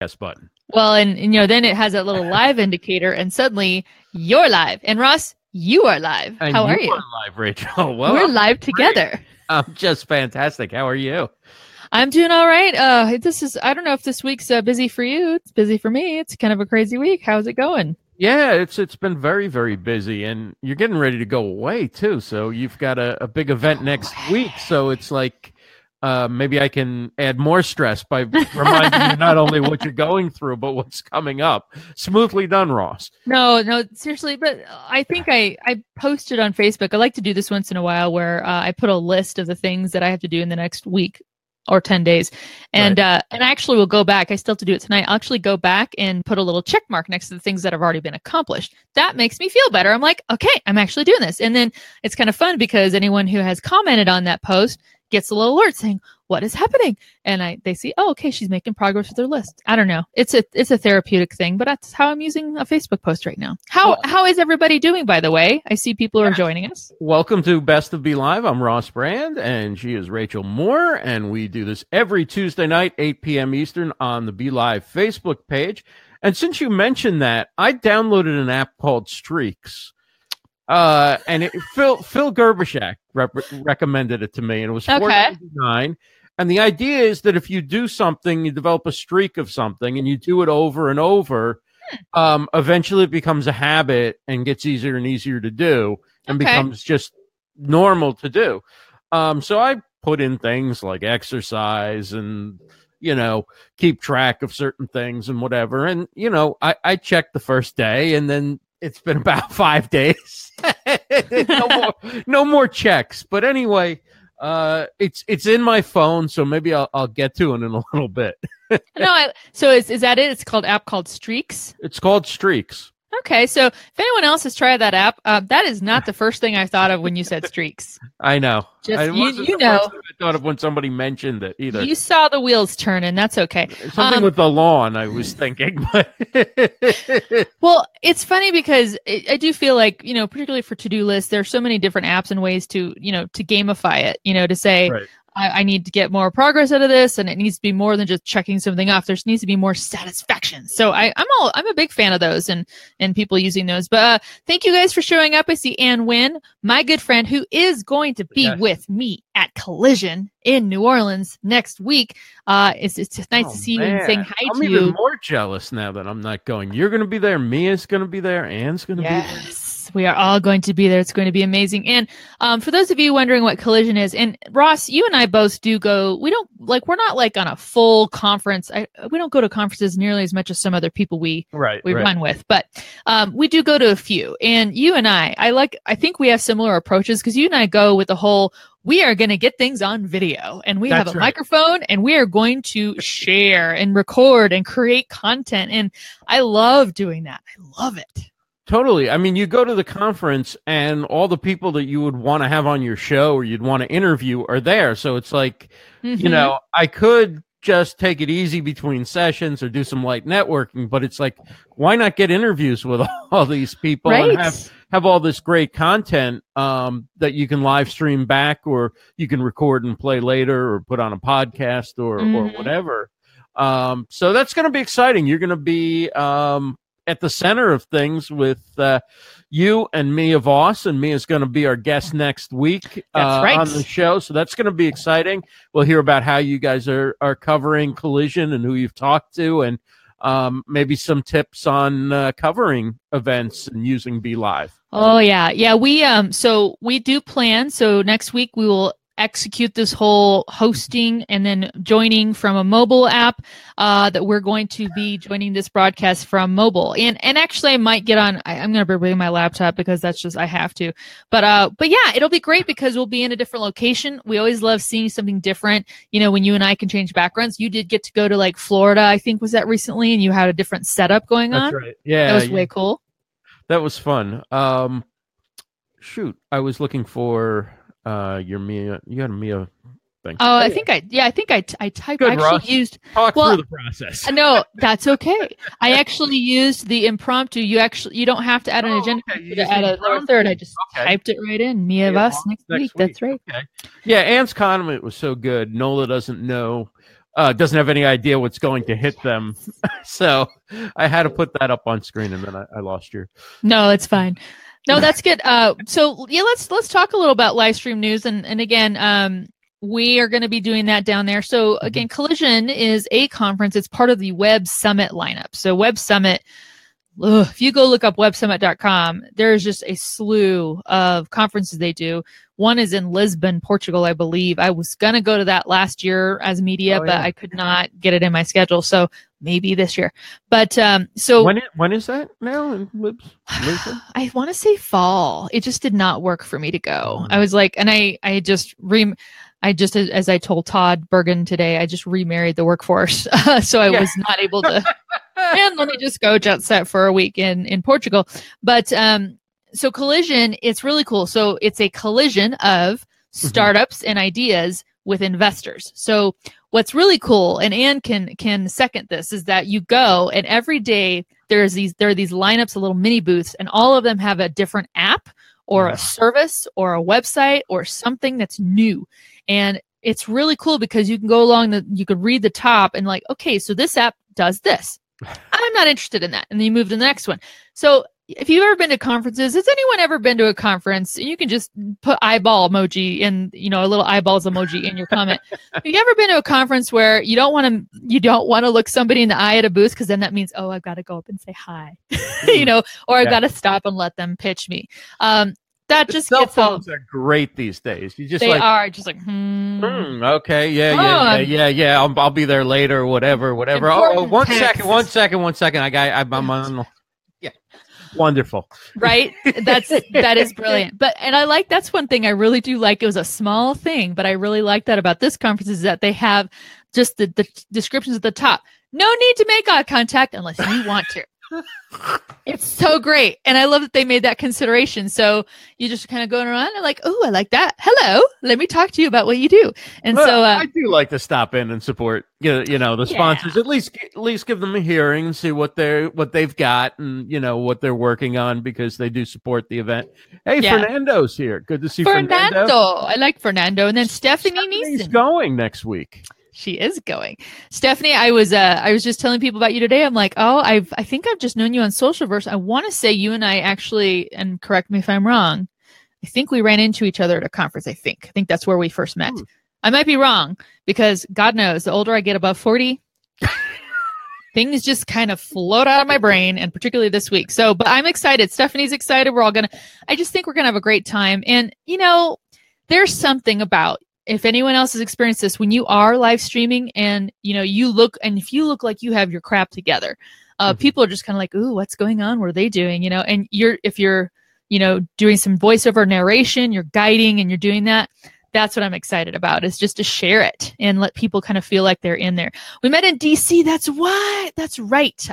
podcast button. Well, and you know, then it has that little live indicator, and suddenly you're live. And Ross, you are live. And how are you? Are live, Rachel. Well, we're live together. I'm just fantastic. How are you? I'm doing all right. I don't know if this week's busy for you. It's busy for me. It's kind of a crazy week. How's it going? Yeah, it's been very, very busy, and you're getting ready to go away too. So you've got a big event next week. So it's like, maybe I can add more stress by reminding you not only what you're going through, but what's coming up. Smoothly done, Ross. No, seriously. But I think I posted on Facebook. I like to do this once in a while where I put a list of the things that I have to do in the next week or 10 days. And right. And I actually will go back. I still have to do it tonight. I'll actually go back and put a little check mark next to the things that have already been accomplished. That makes me feel better. I'm like, okay, I'm actually doing this. And then it's kind of fun because anyone who has commented on that post gets a little alert saying, what is happening? And they see, oh, okay, she's making progress with her list. I don't know. It's a therapeutic thing, but that's how I'm using a Facebook post right now. How is everybody doing, by the way? I see people are joining us. Welcome to Best of BeLive. I'm Ross Brand, and she is Rachel Moore, and we do this every Tuesday night, 8 p.m. Eastern on the BeLive Facebook page. And since you mentioned that, I downloaded an app called Streaks. And Phil Gerbyshak recommended it to me, and it was $4.99. Okay. And the idea is that if you do something, you develop a streak of something, and you do it over and over, eventually it becomes a habit and gets easier and easier to do, and becomes just normal to do. So I put in things like exercise and, you know, keep track of certain things and whatever. And, you know, I checked the first day, and then it's been about 5 days. no more checks. But anyway, it's in my phone, so maybe I'll get to it in a little bit. So is that it? It's called app called Streaks. It's called Streaks. Okay, so if anyone else has tried that app, that is not the first thing I thought of when you said Streaks. I know. First thing I thought of when somebody mentioned it either. You saw the wheels turning. That's okay. Something with the lawn, I was thinking. Well, it's funny because I do feel like, you know, particularly for to-do lists, there are so many different apps and ways to, you know, to gamify it, you know, to say, right, I need to get more progress out of this, and it needs to be more than just checking something off. There needs to be more satisfaction. So I'm a big fan of those and people using those. But thank you guys for showing up. I see Anne Wynne, my good friend, who is going to be with me at Collision in New Orleans next week. It's just nice to see you and saying hi to you. I'm even more jealous now that I'm not going. You're going to be there. Mia's going to be there. Anne's going to be there. We are all going to be there. It's going to be amazing. And for those of you wondering what Collision is, and Ross, you and I both do go. We're not like on a full conference. We don't go to conferences nearly as much as some other people we run with, but we do go to a few. And you and I think we have similar approaches because you and I go with the whole, we are going to get things on video, and we have a microphone, and we are going to share and record and create content. And I love doing that. I love it. Totally. I mean, you go to the conference and all the people that you would want to have on your show or you'd want to interview are there. So it's like, you know, I could just take it easy between sessions or do some light networking, but it's like, why not get interviews with all these people and have all this great content that you can live stream back, or you can record and play later, or put on a podcast or whatever. So that's going to be exciting. You're going to be at the center of things with you and Mia Voss, and Mia's going to be our guest next week on the show. So that's going to be exciting. We'll hear about how you guys are covering Collision and who you've talked to, and maybe some tips on covering events and using BeLive. Oh yeah. Yeah. We, so we do plan. So next week we will execute this whole hosting and then joining from a mobile app that we're going to be joining this broadcast from mobile. And actually I might get on, I'm going to bring my laptop because that's just, I have to, but yeah, it'll be great because we'll be in a different location. We always love seeing something different. You know, when you and I can change backgrounds, you did get to go to like Florida, I think was that recently, and you had a different setup going on. That's right. Yeah. That was way cool. That was fun. Shoot. I was looking for your Mia, you had a Mia thing. Oh, I through the process. No, that's okay. I actually used the impromptu. You don't have to add an agenda. You to add a lower third. I just typed it right in. Mia Voss next week. That's right. Okay. Yeah, Anne's comment was so good. Nola doesn't know doesn't have any idea what's going to hit them. So I had to put that up on screen, and then I lost you. No, it's fine. No, that's good. So yeah, let's talk a little about live stream news. And again, we are going to be doing that down there. So again, Collision is a conference. It's part of the Web Summit lineup. So Web Summit, if you go look up websummit.com, there's just a slew of conferences they do. One is in Lisbon, Portugal, I believe. I was going to go to that last year as media, but I could not get it in my schedule. So maybe this year. But so when is that now? In Lisbon? I want to say fall. It just did not work for me to go. I was like, and I just, as I told Todd Bergen today, I just remarried the workforce. So I was not able to, and let me just go jet set for a week in Portugal. But so Collision, it's really cool. So it's a collision of startups and ideas with investors. So what's really cool, and Anne can second this, is that you go and every day there are these lineups of little mini booths, and all of them have a different app or a service or a website or something that's new. And it's really cool because you can go along, you could read the top and like, okay, so this app does this. I'm not interested in that. And then you move to the next one. So if you've ever been to conferences, has anyone ever been to a conference? You can just put eyeball emoji and, a little eyeballs emoji in your comment. Have you ever been to a conference where you don't want to look somebody in the eye at a booth? Cause then that means, I've got to go up and say hi, or I've got to stop and let them pitch me. That just cell phones are great these days. Okay. Yeah. I'll be there later. Whatever. Oh, one second. I'm on. Yeah. Wonderful. Right. That is brilliant. And I like, that's one thing I really do like. It was a small thing, but I really like that about this conference is that they have just the descriptions at the top. No need to make eye contact unless you want to. It's so great. And I love that they made that consideration. So you just kind of going around and like, oh, I like that. Hello. Let me talk to you about what you do. And I do like to stop in and support, the sponsors, at least give them a hearing, see what they've got and what they're working on because they do support the event. Hey, yeah. Fernando's here. Good to see Fernando. I like Fernando. And then Stephanie Neeson is going next week. She is going. Stephanie, I was just telling people about you today. I'm like, I think I've just known you on Socialverse. I want to say you and I actually, and correct me if I'm wrong, I think we ran into each other at a conference, I think that's where we first met. Ooh. I might be wrong because God knows the older I get above 40, things just kind of float out of my brain, and particularly this week. So, but I'm excited. Stephanie's excited. I just think we're going to have a great time. And, there's something about, if anyone else has experienced this, when you are live streaming and, you look, and if you look like you have your crap together, people are just kind of like, ooh, what's going on? What are they doing? And if you're doing some voiceover narration, you're guiding and you're doing that. That's what I'm excited about, is just to share it and let people kind of feel like they're in there. We met in DC. That's right.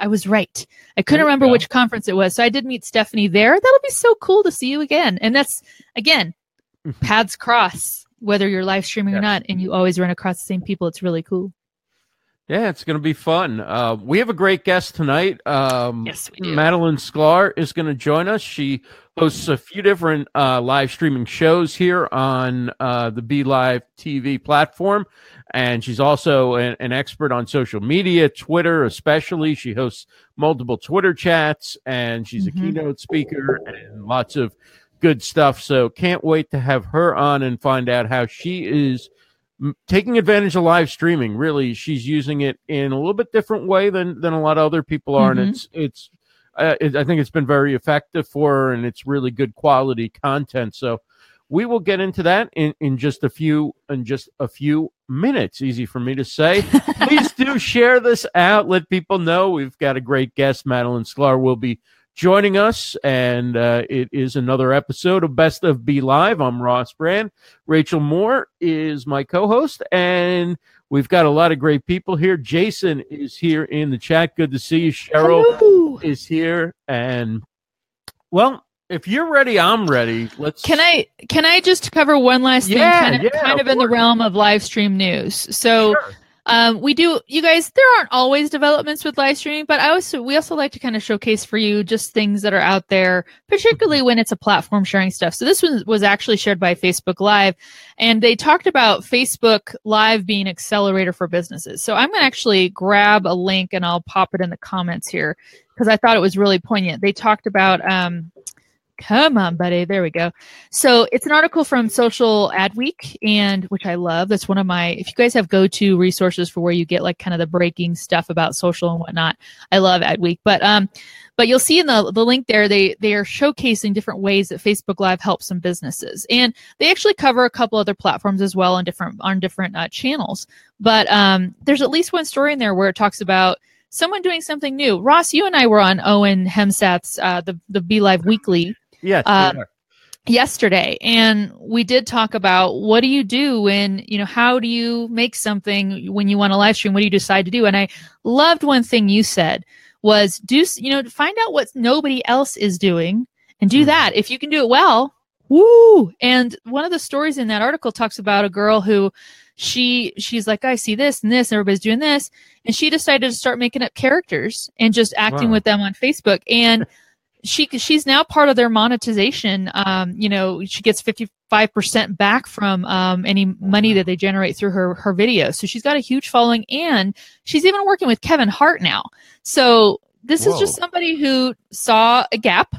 I was right. I couldn't remember which conference it was. So I did meet Stephanie there. That'll be so cool to see you again. And that's, again, paths cross. Whether you're live streaming or not, and you always run across the same people. It's really cool. Yeah, it's going to be fun. We have a great guest tonight. Yes, we do. Madalyn Sklar is going to join us. She hosts a few different live streaming shows here on the BeLive TV platform. And she's also an expert on social media, Twitter especially. She hosts multiple Twitter chats, and she's a keynote speaker and lots of good stuff. So can't wait to have her on and find out how she is taking advantage of live streaming. Really, she's using it in a little bit different way than a lot of other people are. And I think it's been very effective for her, and it's really good quality content. So we will get into that in just a few minutes. Easy for me to say. Please do share this out. Let people know we've got a great guest. Madalyn Sklar will be joining us, and it is another episode of Best of BeLive. I'm Ross Brand. Rachel Moore is my co-host, and we've got a lot of great people here. Jason is here in the chat. Good to see you. Cheryl is here, and well, if you're ready, I'm ready. Let's. Can I just cover one last thing? Kind of in the realm of live stream news. So. Sure. We do, you guys, there aren't always developments with live streaming, but we also like to kind of showcase for you just things that are out there, particularly when it's a platform sharing stuff. So this was actually shared by Facebook Live, and they talked about Facebook Live being an accelerator for businesses. So I'm going to actually grab a link and I'll pop it in the comments here because I thought it was really poignant. They talked about, come on, buddy. There we go. So it's an article from Social Ad Week, and which I love. That's one of my, if you guys have go-to resources for where you get like kind of the breaking stuff about social and whatnot, I love Ad Week. But you'll see in the link there, they are showcasing different ways that Facebook Live helps some businesses. And they actually cover a couple other platforms as well on different channels. But there's at least one story in there where it talks about someone doing something new. Ross, you and I were on Owen Hemsath's, the BeLive Weekly. Yes. Yesterday. And we did talk about what do you do when, how do you make something when you want to live stream? What do you decide to do? And I loved one thing you said was find out what nobody else is doing and do that. If you can do it well, woo. And one of the stories in that article talks about a girl who she's like, I see this and this, and everybody's doing this. And she decided to start making up characters and just acting with them on Facebook. And she's now part of their monetization. She gets 55% back from any money that they generate through her videos. So she's got a huge following, and she's even working with Kevin Hart now. So this is just somebody who saw a gap,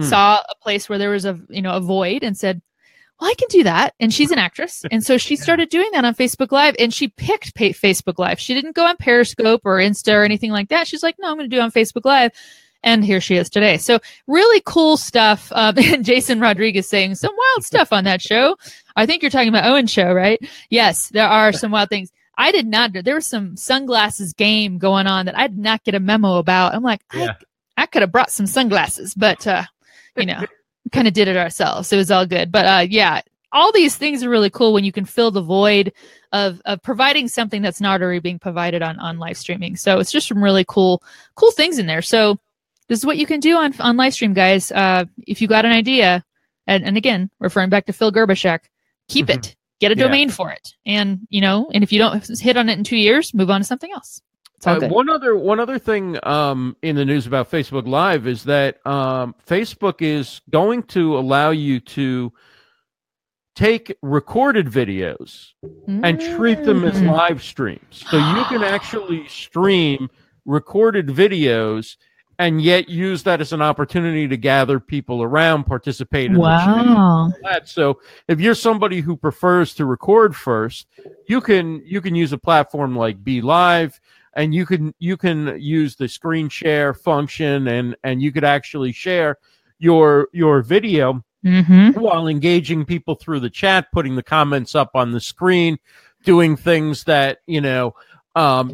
saw a place where there was a void, and said, well, I can do that. And she's an actress. And so she started doing that on Facebook Live, and she picked Facebook Live. She didn't go on Periscope or Insta or anything like that. She's like, no, I'm going to do it on Facebook Live. And here she is today. So really cool stuff. And Jason Rodriguez saying some wild stuff on that show. I think you're talking about Owen's show, right? Yes, there are some wild things. I did not. There was some sunglasses game going on that I did not get a memo about. I'm like, yeah. I could have brought some sunglasses, but, kind of did it ourselves. It was all good. But all these things are really cool when you can fill the void of providing something that's not already being provided on live streaming. So it's just some really cool things in there. So this is what you can do on live stream, guys. If you got an idea, and again, referring back to Phil Gerbyshak, keep it, get a domain for it. And, and if you don't hit on it in 2 years, move on to something else. It's all good. One other thing in the news about Facebook Live is that Facebook is going to allow you to take recorded videos and treat them as live streams. So you can actually stream recorded videos and yet use that as an opportunity to gather people around, participate in that. So if you're somebody who prefers to record first, you can use a platform like BeLive, and you can use the screen share function, and you could actually share your video while engaging people through the chat, putting the comments up on the screen, doing things that,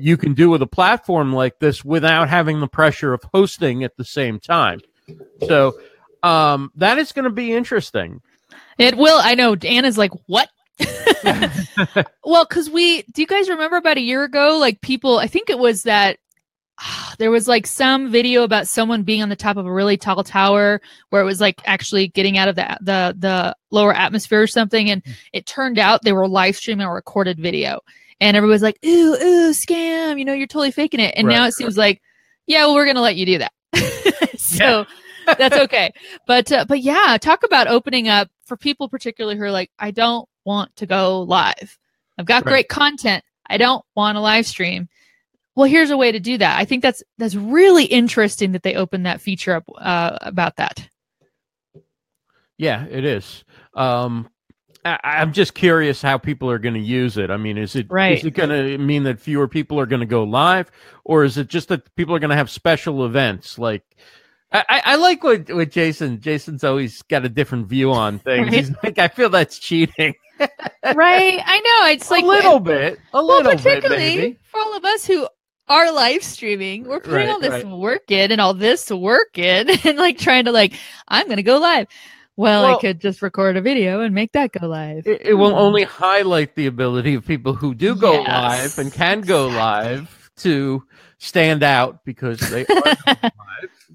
you can do with a platform like this without having the pressure of hosting at the same time. So that is going to be interesting. It will. I know. Anna's like, what? Well, because do you guys remember about a year ago, like people, I think it was that there was like some video about someone being on the top of a really tall tower where it was like actually getting out of the lower atmosphere or something. And it turned out they were live streaming a recorded video. And everybody's like, ooh, scam, you're totally faking it. And now it seems like, yeah, well, we're going to let you do that. So that's okay. But yeah, talk about opening up for people particularly who are like, I don't want to go live. I've got great content. I don't want to live stream. Well, here's a way to do that. I think that's really interesting that they opened that feature up about that. Yeah, it is. I'm just curious how people are going to use it. I mean, is it going to mean that fewer people are going to go live, or is it just that people are going to have special events? Like, I like what Jason's always got a different view on things. Right? He's like, I feel that's cheating. Right. I know. It's like a little bit, maybe. For all of us who are live streaming, we're putting all this work in and like trying to like, I'm going to go live. Well, I could just record a video and make that go live. It will only highlight the ability of people who do go live and can go live to stand out because they are live.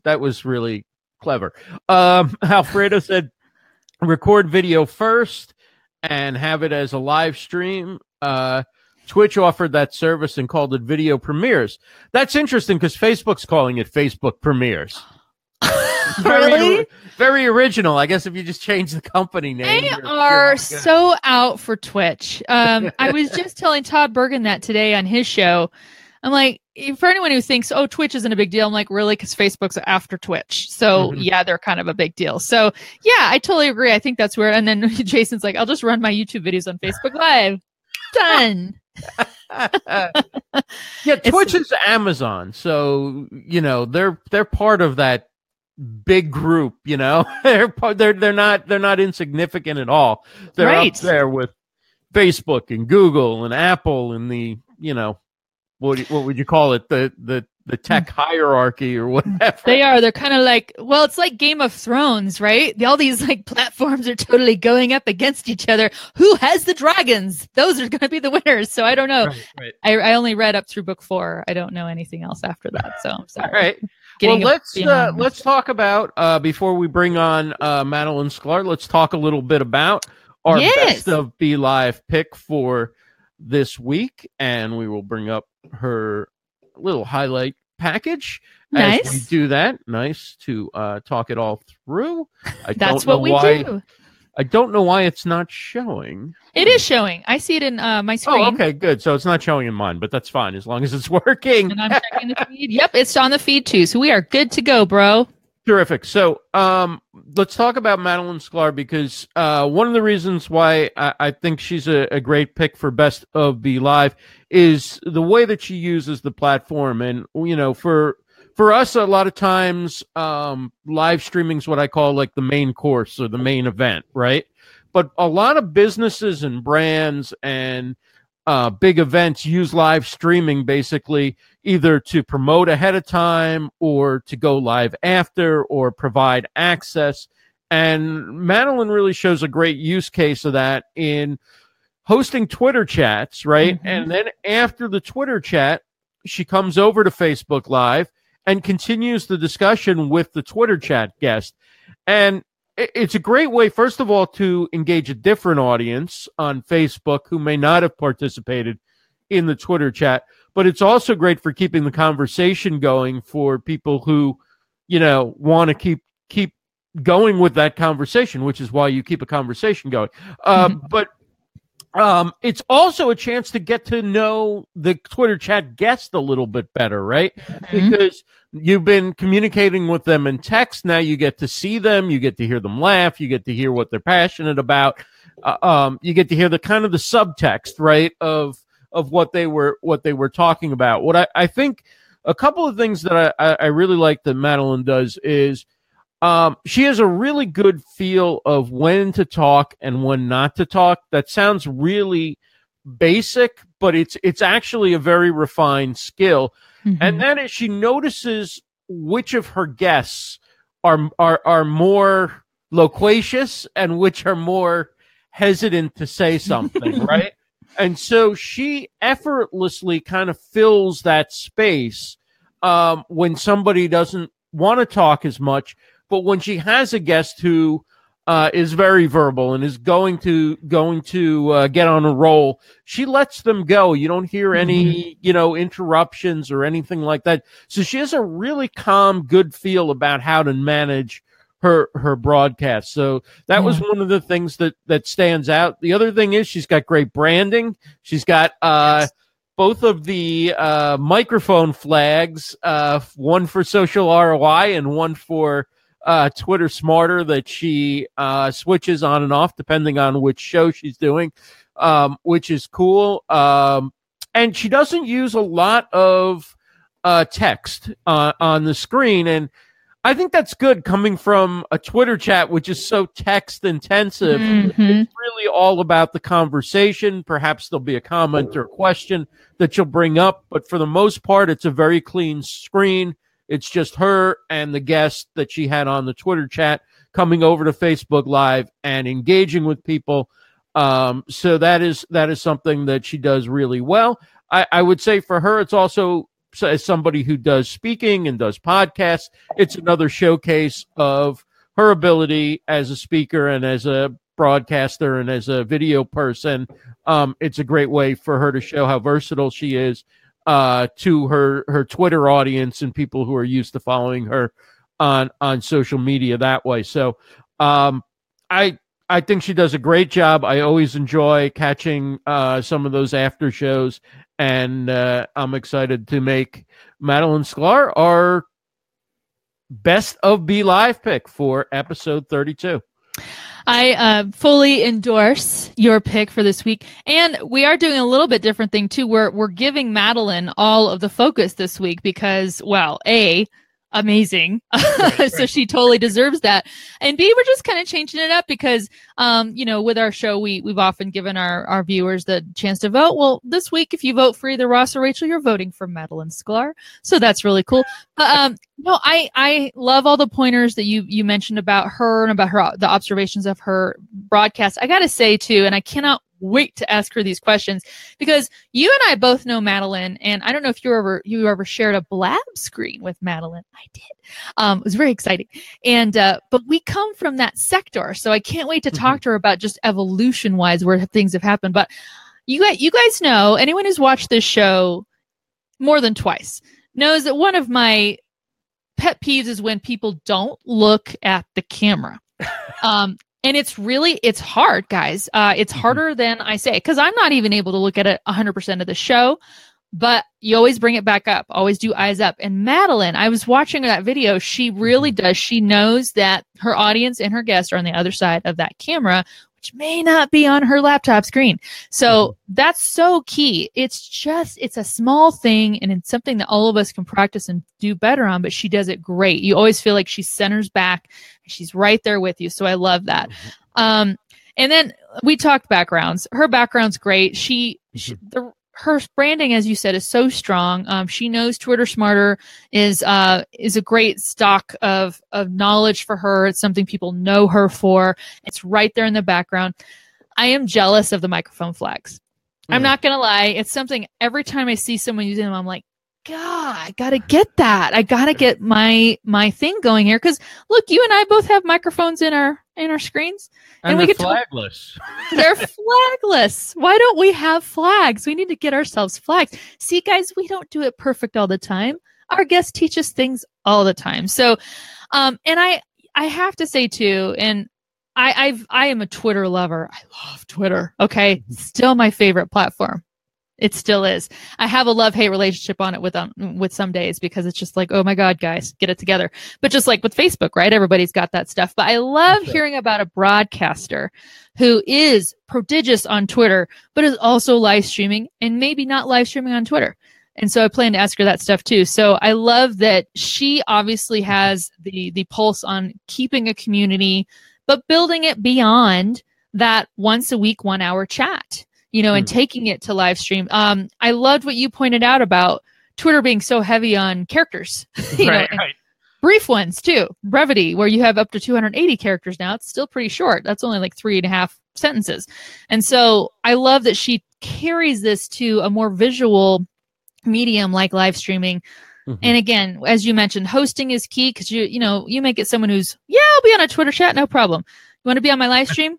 That was really clever. Alfredo said, record video first and have it as a live stream. Twitch offered that service and called it video premieres. That's interesting because Facebook's calling it Facebook premieres. Really? Very original. I guess if you just change the company name. They are so out for Twitch. I was just telling Todd Bergen that today on his show. I'm like, for anyone who thinks, oh, Twitch isn't a big deal, I'm like, really? Because Facebook's after Twitch. So, yeah, they're kind of a big deal. So, yeah, I totally agree. I think that's weird. And then Jason's like, I'll just run my YouTube videos on Facebook Live. Done. Yeah, Twitch is Amazon. So, you know, they're part of that big group, you know. they're not insignificant at all. They're right up there with Facebook and Google and Apple and the, you know, what would you call it? The tech hierarchy or whatever. They are. They're kind of like, well, it's like Game of Thrones, right? All these like platforms are totally going up against each other. Who has the dragons? Those are going to be the winners. So I don't know. Right. I only read up through book 4. I don't know anything else after that. So I'm sorry. All right. Well, let's talk about, before we bring on Madalyn Sklar, let's talk a little bit about our best of BeLive pick for this week. And we will bring up her little highlight package. Nice. As we do that, nice to talk it all through. That's what we do. I don't know why it's not showing. It is showing. I see it in my screen. Oh, okay, good. So it's not showing in mine, but that's fine as long as it's working. And I'm checking the feed. Yep, it's on the feed too. So we are good to go, bro. Terrific. So let's talk about Madalyn Sklar because one of the reasons why I think she's a great pick for Best of BeLive is the way that she uses the platform. And, you know, for us, a lot of times live streaming is what I call like the main course or the main event, right? But a lot of businesses and brands and big events use live streaming basically either to promote ahead of time or to go live after or provide access. And Madalyn really shows a great use case of that in hosting Twitter chats, right? Mm-hmm. And then after the Twitter chat, she comes over to Facebook Live and continues the discussion with the Twitter chat guest. And it's a great way, first of all, to engage a different audience on Facebook who may not have participated in the Twitter chat. But it's also great for keeping the conversation going for people who, you know, want to keep going with that conversation, which is why you keep a conversation going. But it's also a chance to get to know the Twitter chat guest a little bit better, right? Mm-hmm. Because you've been communicating with them in text. Now you get to see them. You get to hear them laugh. You get to hear what they're passionate about. You get to hear the kind of the subtext, right, of what they were talking about. What I think a couple of things that I really like that Madalyn does is she has a really good feel of when to talk and when not to talk. That sounds really basic, but it's actually a very refined skill. Mm-hmm. And then she notices which of her guests are more loquacious and which are more hesitant to say something, right? And so she effortlessly kind of fills that space when somebody doesn't want to talk as much. But when she has a guest who is very verbal and is going to get on a roll, she lets them go. You don't hear any, you know, interruptions or anything like that. So she has a really calm, good feel about how to manage her broadcast. So that was one of the things that stands out. The other thing is she's got great branding. She's got both of the microphone flags, one for Social ROI and one for Twitter Smarter that she switches on and off depending on which show she's doing, which is cool. And she doesn't use a lot of text on the screen. And I think that's good coming from a Twitter chat, which is so text intensive. Mm-hmm. It's really all about the conversation. Perhaps there'll be a comment or question that you'll bring up. But for the most part, it's a very clean screen. It's just her and the guest that she had on the Twitter chat coming over to Facebook Live and engaging with people. So that is something that she does really well. I would say for her, it's also, as somebody who does speaking and does podcasts, it's another showcase of her ability as a speaker and as a broadcaster and as a video person, it's a great way for her to show how versatile she is to her Twitter audience and people who are used to following her on social media that way. So I think she does a great job. I always enjoy catching some of those after shows, and I'm excited to make Madalyn Sklar our best of BeLive pick for episode 32. I fully endorse your pick for this week, and we are doing a little bit different thing too. We're giving Madalyn all of the focus this week because, well, A, amazing. Right. So she totally deserves that. And B, we're just kind of changing it up because, you know, with our show, we've often given our viewers the chance to vote. Well, this week, if you vote for either Ross or Rachel, you're voting for Madalyn Sklar. So that's really cool. But, no, I love all the pointers that you mentioned about her and about the observations of her broadcast. I got to say too, and I cannot wait to ask her these questions because you and I both know Madalyn, and I don't know if you ever shared a blab screen with Madalyn. I did. It was very exciting. And, but we come from that sector. So I can't wait to talk to her about just evolution wise where things have happened. But you guys know, anyone who's watched this show more than twice knows that one of my pet peeves is when people don't look at the camera. And it's hard, guys. It's harder than I say, because I'm not even able to look at it 100% of the show, but you always bring it back up, always do eyes up. And Madalyn, I was watching that video. She really does. She knows that her audience and her guests are on the other side of that camera, which may not be on her laptop screen. So that's so key. It's a small thing, and it's something that all of us can practice and do better on, but she does it great. You always feel like she centers back. She's right there with you. So I love that. And then we talked backgrounds. Her background's great. Her branding, as you said, is so strong. She knows Twitter Smarter is a great stock of knowledge for her. It's something people know her for. It's right there in the background. I am jealous of the microphone flags. I'm not going to lie. It's something every time I see someone using them, I'm like, God, I got to get that. I got to get my thing going here. Because look, you and I both have microphones in our screens. And we they're flagless. They're flagless. Why don't we have flags? We need to get ourselves flags. See, guys, we don't do it perfect all the time. Our guests teach us things all the time. So, and I have to say too, and I am a Twitter lover. I love Twitter. Okay. Still my favorite platform. It still is. I have a love-hate relationship on it with some days because it's just like, oh my God, guys, get it together. But just like with Facebook, right? Everybody's got that stuff. But I love hearing about a broadcaster who is prodigious on Twitter, but is also live streaming and maybe not live streaming on Twitter. And so I plan to ask her that stuff too. So I love that she obviously has the pulse on keeping a community, but building it beyond that once a week, 1 hour chat. You know, and taking it to live stream. I loved what you pointed out about Twitter being so heavy on characters. Right. Brief ones, too. Brevity, where you have up to 280 characters now. It's still pretty short. That's only like 3.5 sentences. And so I love that she carries this to a more visual medium like live streaming. And again, as you mentioned, hosting is key because, you make it someone who's, I'll be on a Twitter chat, no problem. You want to be on my live stream?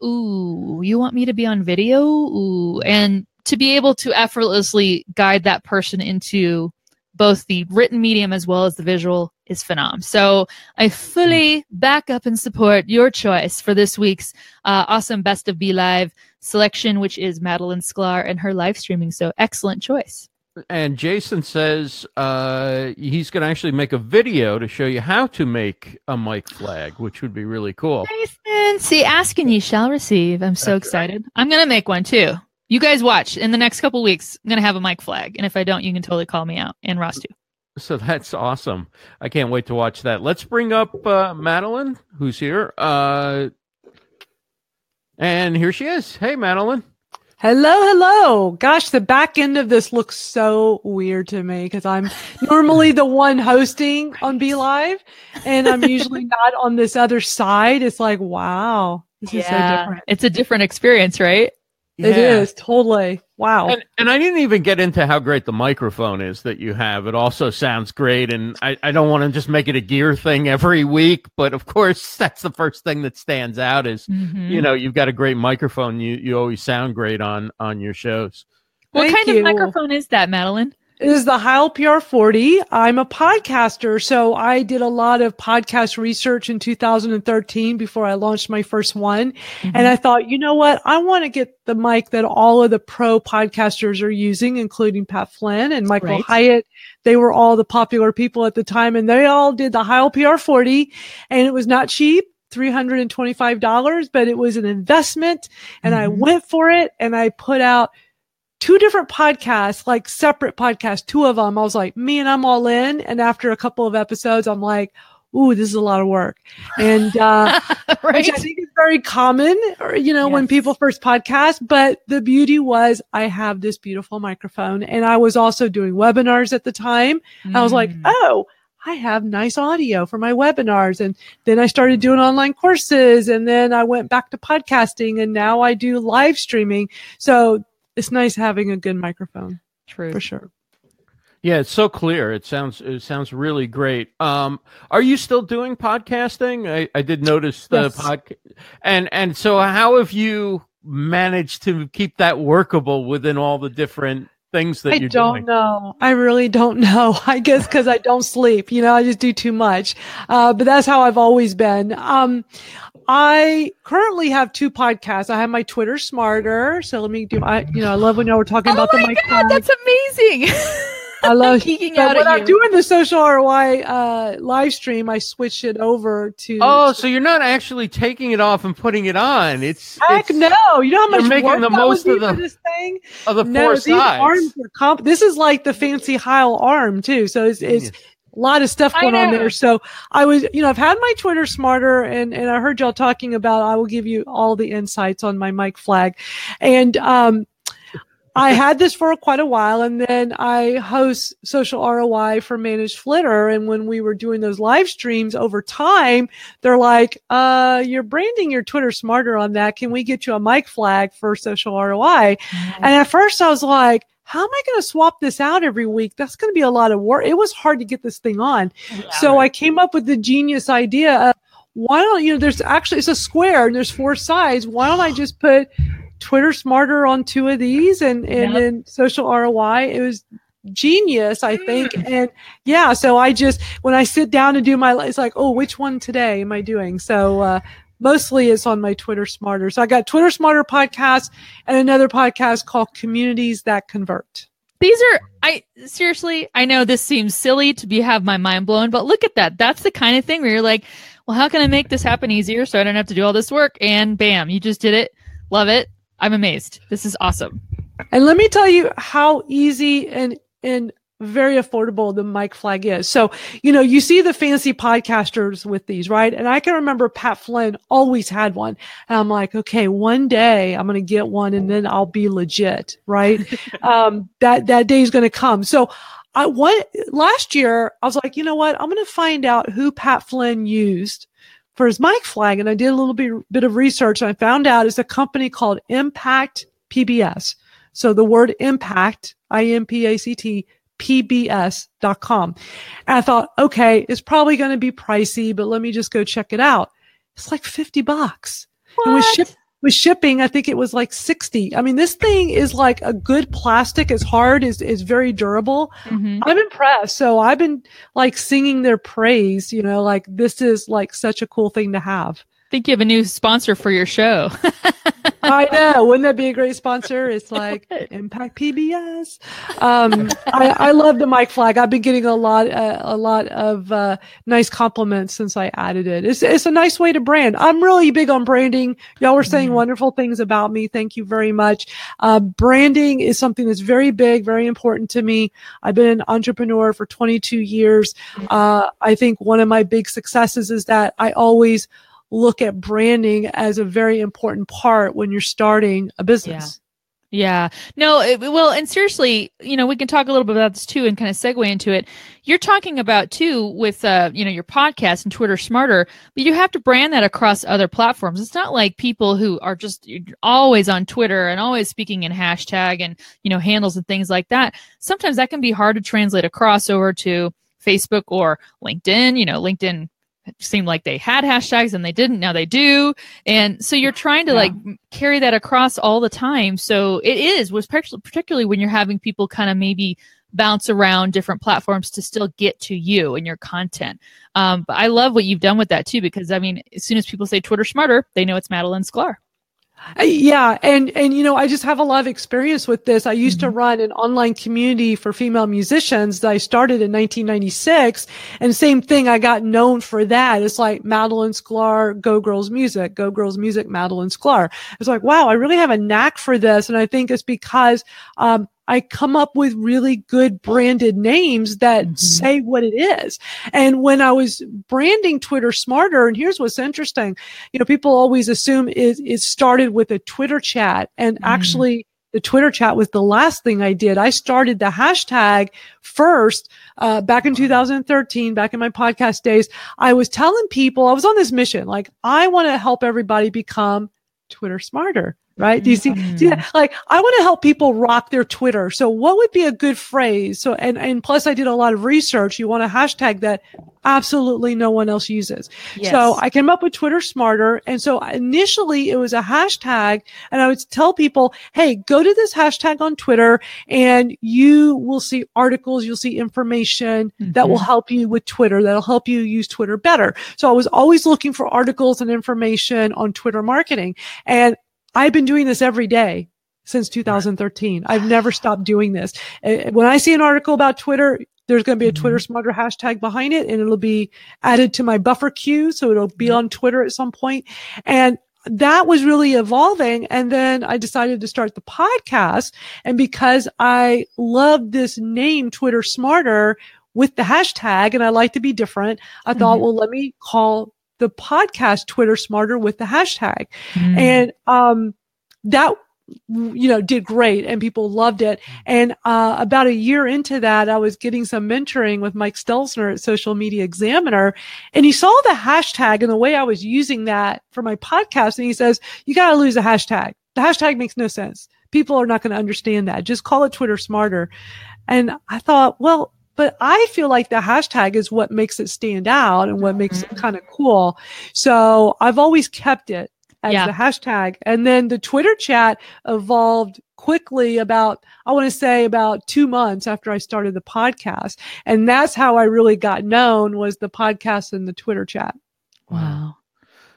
Ooh, you want me to be on video? Ooh, and to be able to effortlessly guide that person into both the written medium as well as the visual is phenom. So I fully back up and support your choice for this week's awesome Best of BeLive selection, which is Madalyn Sklar and her live streaming. So excellent choice. And Jason says he's going to actually make a video to show you how to make a mic flag, which would be really cool. Jason, see, ask and you shall receive. I'm so excited. Right. I'm going to make one, too. You guys watch. In the next couple of weeks, I'm going to have a mic flag. And if I don't, you can totally call me out. And Ross, too. So that's awesome. I can't wait to watch that. Let's bring up Madalyn, who's here. And here she is. Hey, Madalyn. Hello. Gosh, the back end of this looks so weird to me because I'm normally the one hosting on BeLive, and I'm usually not on this other side. It's like, wow, this is so different. It's a different experience, right? It is, totally. Wow. And I didn't even get into how great the microphone is that you have. It also sounds great. And I don't want to just make it a gear thing every week. But of course, that's the first thing that stands out is, you know, you've got a great microphone. You always sound great on your shows. What kind of microphone is that, Madalyn? It is the Heil PR 40. I'm a podcaster, so I did a lot of podcast research in 2013 before I launched my first one. And I thought, you know what? I want to get the mic that all of the pro podcasters are using, including Pat Flynn and Michael Hyatt. They were all the popular people at the time, and they all did the Heil PR 40, and it was not cheap. $325, but it was an investment, and I went for it, and I put out two different podcasts, like separate podcasts, two of them. I was like, man, I'm all in. And after a couple of episodes, I'm like, ooh, this is a lot of work. And which I think is very common, you know, when people first podcast. But the beauty was I have this beautiful microphone. And I was also doing webinars at the time. I was like, oh, I have nice audio for my webinars. And then I started doing online courses. And then I went back to podcasting. And now I do live streaming. So it's nice having a good microphone. True. For sure. Yeah, it's so clear. It sounds really great. Are you still doing podcasting? I did notice the podcast. And so how have you managed to keep that workable within all the different things that you're doing? I don't know. I really don't know. I guess because I don't sleep. You know, I just do too much. But that's how I've always been. I currently have two podcasts. I have my Twitter Smarter. So let me do my, you know, I love when y'all were talking about the mic. Oh my God, that's amazing. I love geeking out at you. When I'm doing the Social ROI live stream, I switch it over to. Oh, so you're not actually taking it off and putting it on. Heck no. You know how much you're making work the most of this thing? Of the four sides. Arms are this is like the fancy Heil arm too. So it's a lot of stuff going on there. So I was, you know, I've had my Twitter Smarter and I heard y'all talking about, I will give you all the insights on my mic flag. And, I had this for quite a while, and then I host Social ROI for ManageFlitter. And when we were doing those live streams over time, they're like, you're branding your Twitter Smarter on that. Can we get you a mic flag for Social ROI? And at first I was like, how am I going to swap this out every week? That's going to be a lot of work. It was hard to get this thing on. Yeah. So I came up with the genius idea of, why don't, you know, there's actually, it's a square and there's four sides. Why don't I just put Twitter Smarter on two of these and then Social ROI? It was genius, I think. And yeah, so I just, when I sit down to do my, it's like, oh, which one today am I doing? So, mostly it's on my Twitter Smarter. So I got Twitter Smarter podcast and another podcast called Communities That Convert. These are, seriously, I know this seems silly to have my mind blown, but look at that. That's the kind of thing where you're like, well, how can I make this happen easier so I don't have to do all this work? And bam, you just did it. Love it. I'm amazed. This is awesome. And let me tell you how easy and very affordable the mic flag is. So, you know, you see the fancy podcasters with these, right? And I can remember Pat Flynn always had one. And I'm like, okay, one day I'm going to get one and then I'll be legit, right? That day is going to come. So last year I was like, you know what? I'm going to find out who Pat Flynn used for his mic flag. And I did a little bit of research, and I found out it's a company called Impact PBS. So the word Impact, IMPACT, PBS.com. And I thought, okay, it's probably going to be pricey, but let me just go check it out. It's like $50. What? And with shipping, I think it was like 60. I mean, this thing is like a good plastic. It's hard. It's very durable. I'm impressed. So I've been like singing their praise, you know, like this is like such a cool thing to have. I think you have a new sponsor for your show. I know. Wouldn't that be a great sponsor? It's like Impact PBS. I love the mic flag. I've been getting a lot of nice compliments since I added it. It's a nice way to brand. I'm really big on branding. Y'all were saying wonderful things about me. Thank you very much. Branding is something that's very big, very important to me. I've been an entrepreneur for 22 years. I think one of my big successes is that I always look at branding as a very important part when you're starting a business. Yeah. No, well, and seriously, you know, we can talk a little bit about this too and kind of segue into it. You're talking about too with, you know, your podcast and Twitter Smarter, but you have to brand that across other platforms. It's not like people who are just always on Twitter and always speaking in hashtag and, you know, handles and things like that. Sometimes that can be hard to translate across over to Facebook or LinkedIn. You know, LinkedIn seemed like they had hashtags and they didn't. Now they do. And so you're trying to like carry that across all the time. So it is, particularly when you're having people kind of maybe bounce around different platforms to still get to you and your content. But I love what you've done with that too, because I mean, as soon as people say Twitter Smarter, they know it's Madalyn Sklar. Yeah. And, you know, I just have a lot of experience with this. I used to run an online community for female musicians that I started in 1996. And same thing. I got known for that. It's like Madalyn Sklar, Go Girls Music, Madalyn Sklar. It's like, wow, I really have a knack for this. And I think it's because, I come up with really good branded names that say what it is. And when I was branding Twitter Smarter, and here's what's interesting, you know, people always assume it started with a Twitter chat. And actually, the Twitter chat was the last thing I did. I started the hashtag first, back in 2013, back in my podcast days. I was telling people, I was on this mission, like, I want to help everybody become Twitter Smarter. Right? Do you see that? Like, I want to help people rock their Twitter. So what would be a good phrase? So, and plus I did a lot of research. You want a hashtag that absolutely no one else uses. Yes. So I came up with Twitter Smarter. And so initially it was a hashtag, and I would tell people, hey, go to this hashtag on Twitter and you will see articles. You'll see information that will help you with Twitter. That'll help you use Twitter better. So I was always looking for articles and information on Twitter marketing, and I've been doing this every day since 2013. I've never stopped doing this. When I see an article about Twitter, there's going to be a Twitter Smarter hashtag behind it, and it'll be added to my buffer queue. So it'll be on Twitter at some point. And that was really evolving. And then I decided to start the podcast. And because I love this name, Twitter Smarter, with the hashtag, and I like to be different, I thought, well, let me call the podcast Twitter Smarter with the hashtag. And, that, you know, did great and people loved it. And, about a year into that, I was getting some mentoring with Mike Stelsner at Social Media Examiner, and he saw the hashtag and the way I was using that for my podcast. And he says, you got to lose the hashtag. The hashtag makes no sense. People are not going to understand that. Just call it Twitter Smarter. And I thought, well, but I feel like the hashtag is what makes it stand out and what makes it kind of cool. So I've always kept it as the hashtag. And then the Twitter chat evolved quickly about, I want to say about 2 months after I started the podcast. And that's how I really got known, was the podcast and the Twitter chat. Wow.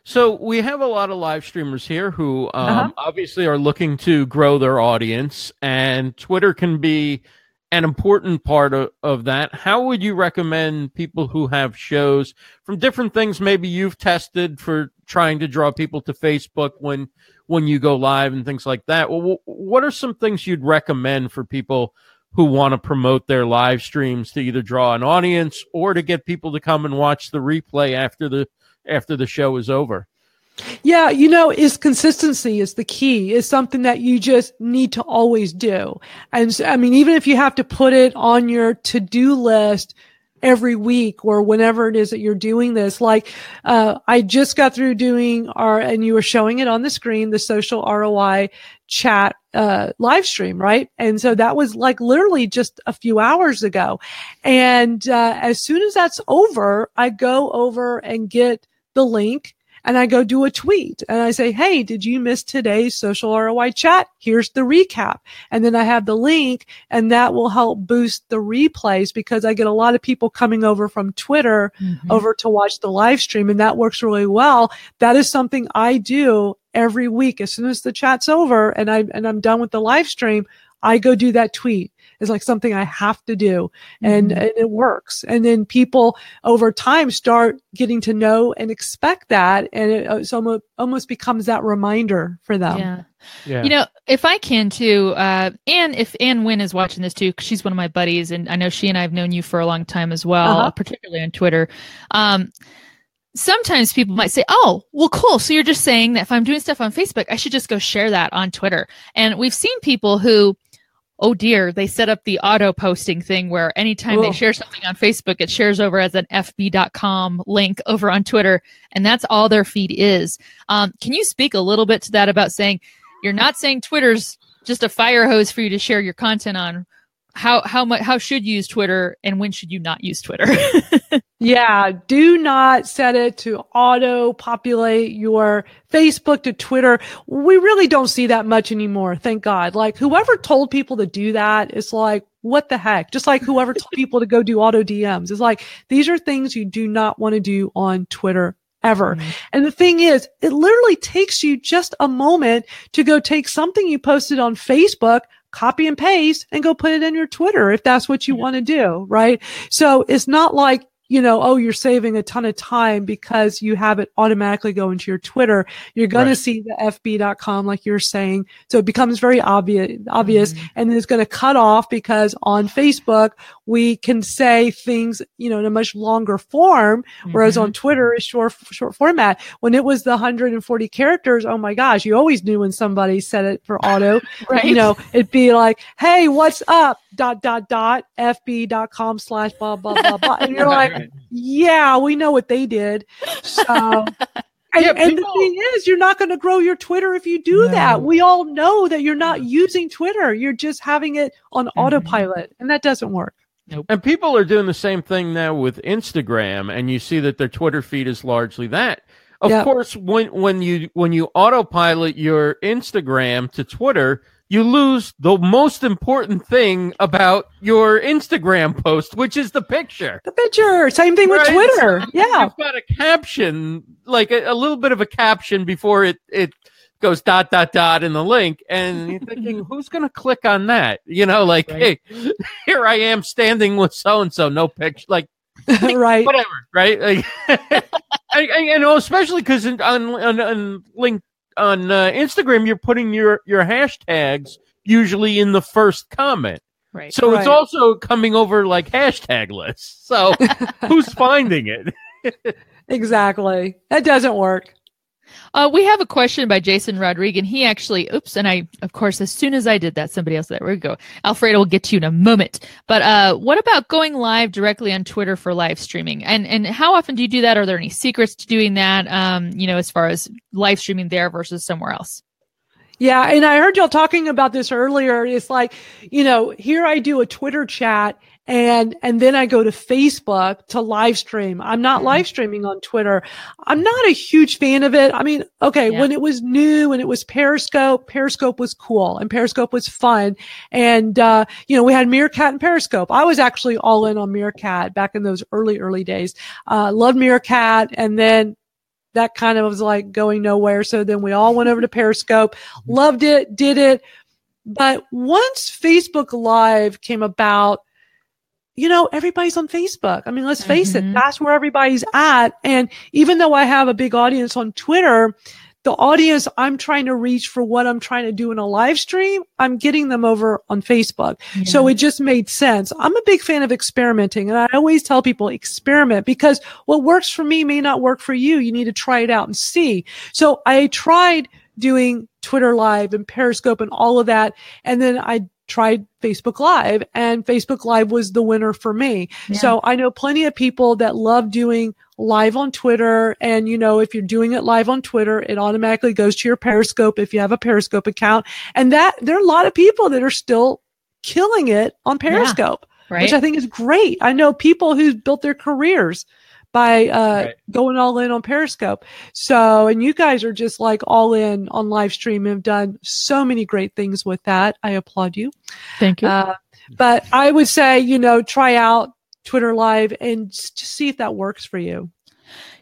So we have a lot of live streamers here who obviously are looking to grow their audience, and Twitter can be an important part of that. How would you recommend people who have shows from different things maybe you've tested for trying to draw people to Facebook when you go live and things like that? Well, what are some things you'd recommend for people who want to promote their live streams to either draw an audience or to get people to come and watch the replay after the show is over? Yeah, you know, is consistency is the key. It's something that you just need to always do. And so, I mean, even if you have to put it on your to-do list every week or whenever it is that you're doing this, like, I just got through doing and you were showing it on the screen, the Social ROI chat live stream, right? And so that was like literally just a few hours ago. And as soon as that's over, I go over and get the link. And I go do a tweet and I say, hey, did you miss today's Social ROI chat? Here's the recap. And then I have the link, and that will help boost the replays, because I get a lot of people coming over from Twitter over to watch the live stream, and that works really well. That is something I do every week. As soon as the chat's over and I'm done with the live stream, I go do that tweet. It's like something I have to do, and it works. And then people over time start getting to know and expect that, and it almost becomes that reminder for them. Yeah. You know, if I can too, and if Anne Wynne is watching this too, because she's one of my buddies, and I know she and I have known you for a long time as well, particularly on Twitter. sometimes people might say, oh, well, cool. So you're just saying that if I'm doing stuff on Facebook, I should just go share that on Twitter. And we've seen people who, oh dear, they set up the auto posting thing where anytime they share something on Facebook, it shares over as an fb.com link over on Twitter. And that's all their feed is. Can you speak a little bit to that about saying, you're not saying Twitter's just a fire hose for you to share your content on. How should you use Twitter and when should you not use Twitter? Yeah, do not set it to auto-populate your Facebook to Twitter. We really don't see that much anymore, thank God. Like, whoever told people to do that, it's like, what the heck? Just like whoever told people to go do auto DMs. It's like, these are things you do not want to do on Twitter ever. Mm-hmm. And the thing is, it literally takes you just a moment to go take something you posted on Facebook, copy and paste, and go put it in your Twitter if that's what you want to do, right? So it's not like, you know, oh, you're saving a ton of time because you have it automatically go into your Twitter. You're going to see the fb.com, like you're saying. So it becomes very obvious. Mm-hmm. And then it's going to cut off because on Facebook, we can say things, you know, in a much longer form. Mm-hmm. Whereas on Twitter, it's short format. When it was the 140 characters, oh my gosh, you always knew when somebody said it for auto, right? You know, it'd be like, hey, what's up? .. fb.com/blah blah blah blah. And you're like, yeah, we know what they did. So and the thing is, you're not going to grow your Twitter if you do that. We all know that you're not using Twitter. You're just having it on autopilot, and that doesn't work. Nope. And people are doing the same thing now with Instagram, and you see that their Twitter feed is largely that. Of course, when you autopilot your Instagram to Twitter, you lose the most important thing about your Instagram post, which is the picture. The picture. Same thing with Twitter. Yeah. You've got a caption, like a little bit of a caption before it goes ... in the link. And you're thinking, who's going to click on that? You know, like, hey, here I am standing with so-and-so, no picture. Like, whatever. Right. Like, and especially because on LinkedIn, on Instagram, you're putting your hashtags usually in the first comment. Right. So it's also coming over like hashtag lists. So who's finding it? Exactly. That doesn't work. We have a question by Jason Rodriguez. He actually, of course, as soon as I did that, somebody else, there we go. Alfredo will get to you in a moment. But what about going live directly on Twitter for live streaming? And how often do you do that? Are there any secrets to doing that, as far as live streaming there versus somewhere else? Yeah, and I heard y'all talking about this earlier. It's like, you know, here I do a Twitter chat and then I go to Facebook to live stream. I'm not live streaming on Twitter. I'm not a huge fan of it. I mean, when it was new and it was Periscope was cool and Periscope was fun. And, we had Meerkat and Periscope. I was actually all in on Meerkat back in those early days. Loved Meerkat, and then that kind of was like going nowhere. So then we all went over to Periscope, loved it, did it. But once Facebook Live came about, you know, everybody's on Facebook. I mean, let's face it, that's where everybody's at. And even though I have a big audience on Twitter, the audience I'm trying to reach for what I'm trying to do in a live stream, I'm getting them over on Facebook. Yeah. So it just made sense. I'm a big fan of experimenting. And I always tell people experiment, because what works for me may not work for you. You need to try it out and see. So I tried doing Twitter Live and Periscope and all of that. And then I tried Facebook Live, and Facebook Live was the winner for me. Yeah. So I know plenty of people that love doing live on Twitter. And, you know, if you're doing it live on Twitter, it automatically goes to your Periscope if you have a Periscope account. And that there are a lot of people that are still killing it on Periscope, which I think is great. I know people who built their careers by going all in on Periscope. So, and you guys are just like all in on live stream and have done so many great things with that. I applaud you. Thank you. But I would say, you know, try out Twitter Live and just see if that works for you.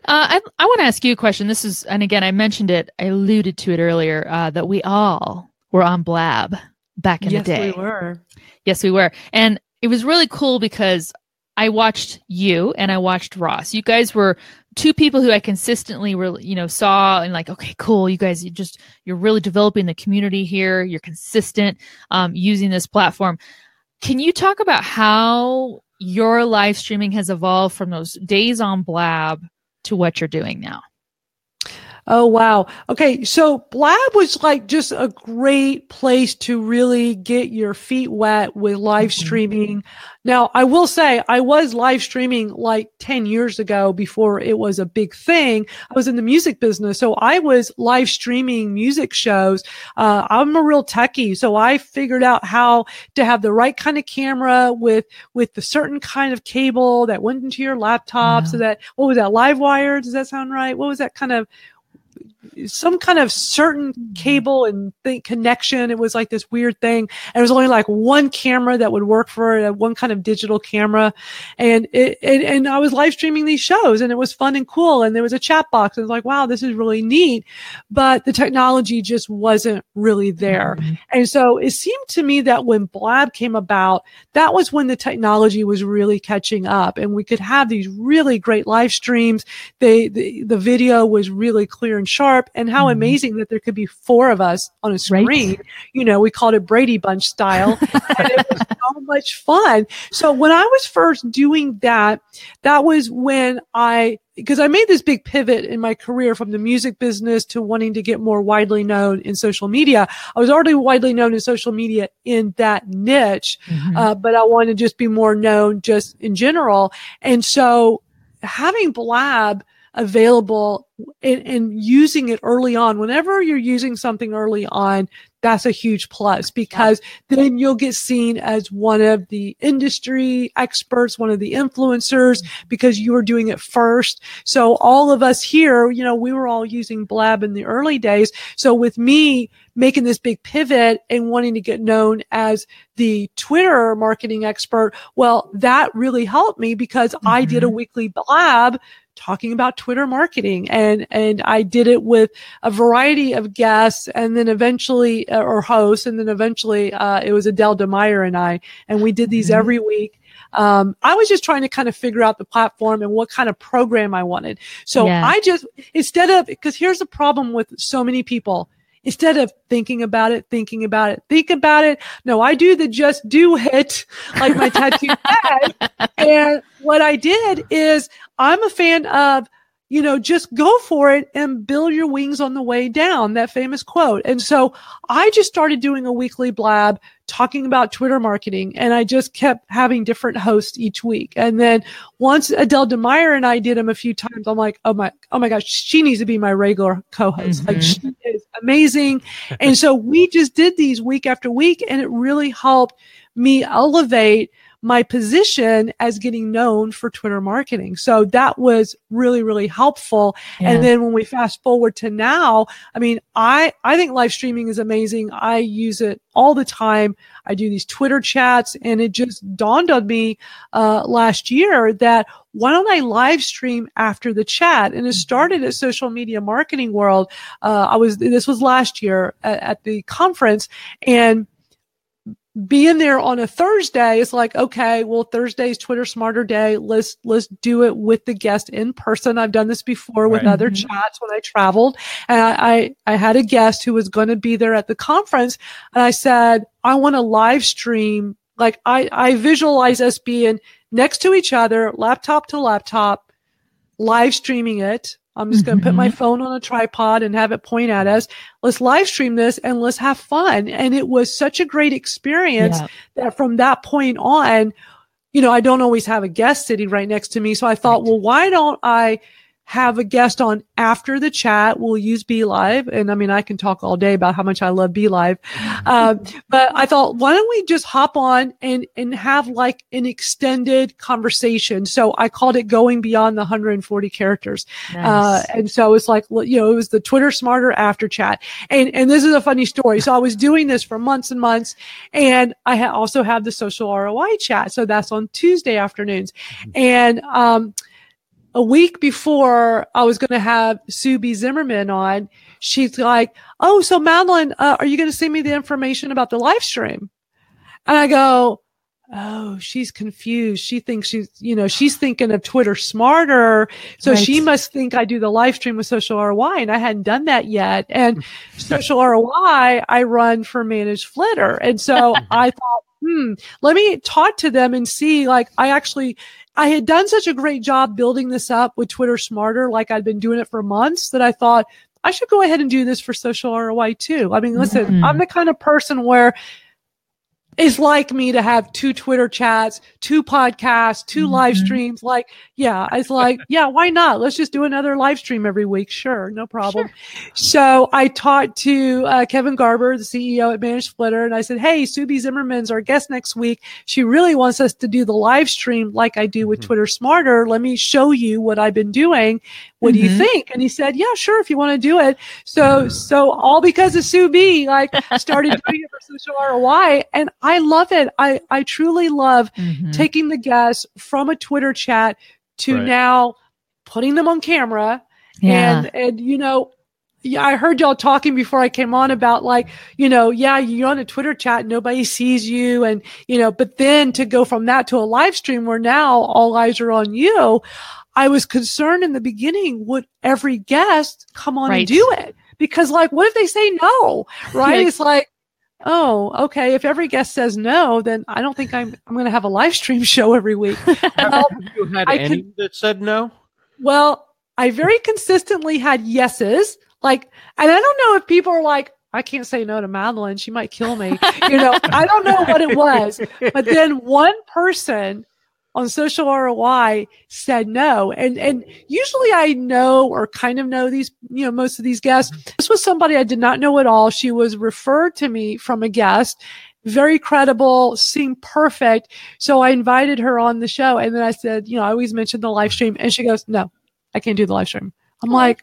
I want to ask you a question. This is, and again, I mentioned it, I alluded to it earlier, that we all were on Blab back in the day. Yes, we were. And it was really cool because I watched you and I watched Ross. You guys were two people who I consistently saw and like, okay, cool. You guys, you're really developing the community here. You're consistent using this platform. Can you talk about how your live streaming has evolved from those days on Blab to what you're doing now. Oh, wow. Okay. So Blab was like just a great place to really get your feet wet with live streaming. Now, I will say I was live streaming like 10 years ago before it was a big thing. I was in the music business. So I was live streaming music shows. I'm a real techie. So I figured out how to have the right kind of camera with the certain kind of cable that went into your laptop. Wow. So that, what was that? LiveWire? Does that sound right? What was that kind of? Some kind of certain cable and connection. It was like this weird thing. And it was only like one camera that would work for it, one kind of digital camera. And and I was live streaming these shows and it was fun and cool. And there was a chat box. And it was like, wow, this is really neat. But the technology just wasn't really there. Mm-hmm. And so it seemed to me that when Blab came about, that was when the technology was really catching up and we could have these really great live streams. The video was really clear and sharp. And how amazing that there could be four of us on a screen. Right. You know, we called it Brady Bunch style. And it was so much fun. So when I was first doing that, that was when because I made this big pivot in my career from the music business to wanting to get more widely known in social media. I was already widely known in social media in that niche, but I wanted to just be more known just in general. And so having Blab available and using it early on. Whenever you're using something early on, that's a huge plus because then you'll get seen as one of the industry experts, one of the influencers, because you were doing it first. So all of us here, you know, we were all using Blab in the early days. So with me making this big pivot and wanting to get known as the Twitter marketing expert, well, that really helped me because I did a weekly Blab talking about Twitter marketing, and I did it with a variety of guests and then eventually or hosts. And then eventually, it was Adele de Meyer and I, and we did these every week. I was just trying to kind of figure out the platform and what kind of program I wanted. So I just, because here's the problem with so many people. Instead of think about it. No, I do the just do it, like my tattoo said. And what I did is I'm a fan of, you know, just go for it and build your wings on the way down, that famous quote. And so I just started doing a weekly Blab talking about Twitter marketing, and I just kept having different hosts each week. And then once Adele de Meyer and I did them a few times, I'm like, oh my gosh, she needs to be my regular co-host. Like she is amazing. And so we just did these week after week, and it really helped me elevate my position as getting known for Twitter marketing. So that was really, really helpful. Yeah. And then when we fast forward to now, I mean, I think live streaming is amazing. I use it all the time. I do these Twitter chats, and it just dawned on me last year that why don't I live stream after the chat? And it started at Social Media Marketing World. This was last year at the conference, and being there on a Thursday, it's like, okay, well, Thursday's Twitter Smarter Day. Let's do it with the guest in person. I've done this before with other chats when I traveled. And I had a guest who was going to be there at the conference. And I said, I want to live stream. Like I visualize us being next to each other, laptop to laptop, live streaming it. I'm just going to put my phone on a tripod and have it point at us. Let's live stream this and let's have fun. And it was such a great experience that from that point on, you know, I don't always have a guest sitting right next to me. So I thought, well, why don't I have a guest on after the chat? We'll use BeLive. And I mean, I can talk all day about how much I love BeLive. But I thought, why don't we just hop on and have like an extended conversation? So I called it Going Beyond the 140 Characters. Nice. And so it's like, you know, it was the Twitter Smarter after chat. And this is a funny story. So I was doing this for months and months. And I also have the Social ROI chat. So that's on Tuesday afternoons. And, a week before I was going to have Sue B. Zimmerman on, she's like, oh, so Madalyn, are you going to send me the information about the live stream? And I go, oh, she's confused. She thinks she's thinking of Twitter Smarter. So she must think I do the live stream with Social ROI. And I hadn't done that yet. And Social ROI, I run for ManageFlitter. And so I thought, let me talk to them and see, like, I had done such a great job building this up with Twitter Smarter, like I'd been doing it for months, that I thought I should go ahead and do this for Social ROI too. I mean, listen, I'm the kind of person where it's like me to have 2 Twitter chats, 2 podcasts, 2 live streams. Like, yeah, it's like, yeah, why not? Let's just do another live stream every week. Sure. No problem. Sure. So I talked to Kevin Garber, the CEO at ManageFlitter, and I said, hey, Sue B. Zimmerman's our guest next week. She really wants us to do the live stream like I do with Twitter Smarter. Let me show you what I've been doing. What do you think? And he said, yeah, sure, if you want to do it. So all because of Sue B, like, started doing it for Social ROI. And I love it. I truly love taking the guests from a Twitter chat to now putting them on camera. Yeah. And, you know, I heard y'all talking before I came on about, like, you know, yeah, you're on a Twitter chat, nobody sees you. And, you know, but then to go from that to a live stream where now all eyes are on you, I was concerned in the beginning, would every guest come on and do it? Because, like, what if they say no? Right? It's like, oh, okay. If every guest says no, then I don't think I'm going to have a live stream show every week. You had any that said no? Well, I very consistently had yeses. Like, and I don't know if people are like, I can't say no to Madalyn, she might kill me. You know, I don't know what it was. But then one person on Social ROI said no. And usually I know, or kind of know, these, you know, most of these guests. This was somebody I did not know at all. She was referred to me from a guest, very credible, seemed perfect. So I invited her on the show. And then I said, you know, I always mention the live stream. And she goes, no, I can't do the live stream. I'm like,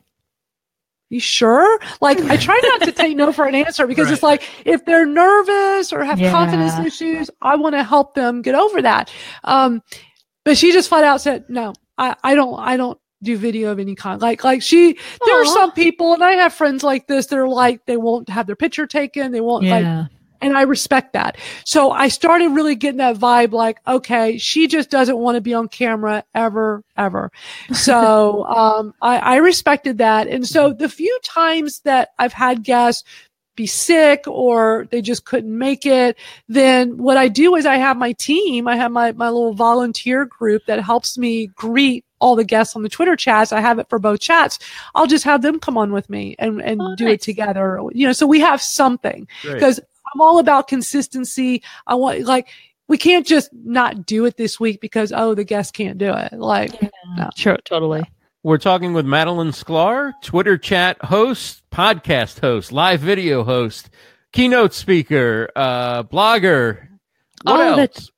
you sure? Like, I try not to take no for an answer, because it's like, if they're nervous or have confidence issues, I want to help them get over that. But she just flat out said, no, I don't do video of any kind. Like she, there are some people, and I have friends like this, they're like, they won't have their picture taken. They won't like, and I respect that. So I started really getting that vibe, like, okay, she just doesn't want to be on camera ever. So I respected that. And so the few times that I've had guests be sick or they just couldn't make it, then what I do is I have my team, I have my little volunteer group that helps me greet all the guests on the Twitter chats. I have it for both chats. I'll just have them come on with me and do it together. You know, so we have something, because I'm all about consistency. I want, like, we can't just not do it this week because, oh, the guest can't do it. Like, no. Sure, totally. We're talking with Madalyn Sklar, Twitter chat host, podcast host, live video host, keynote speaker, blogger. What else?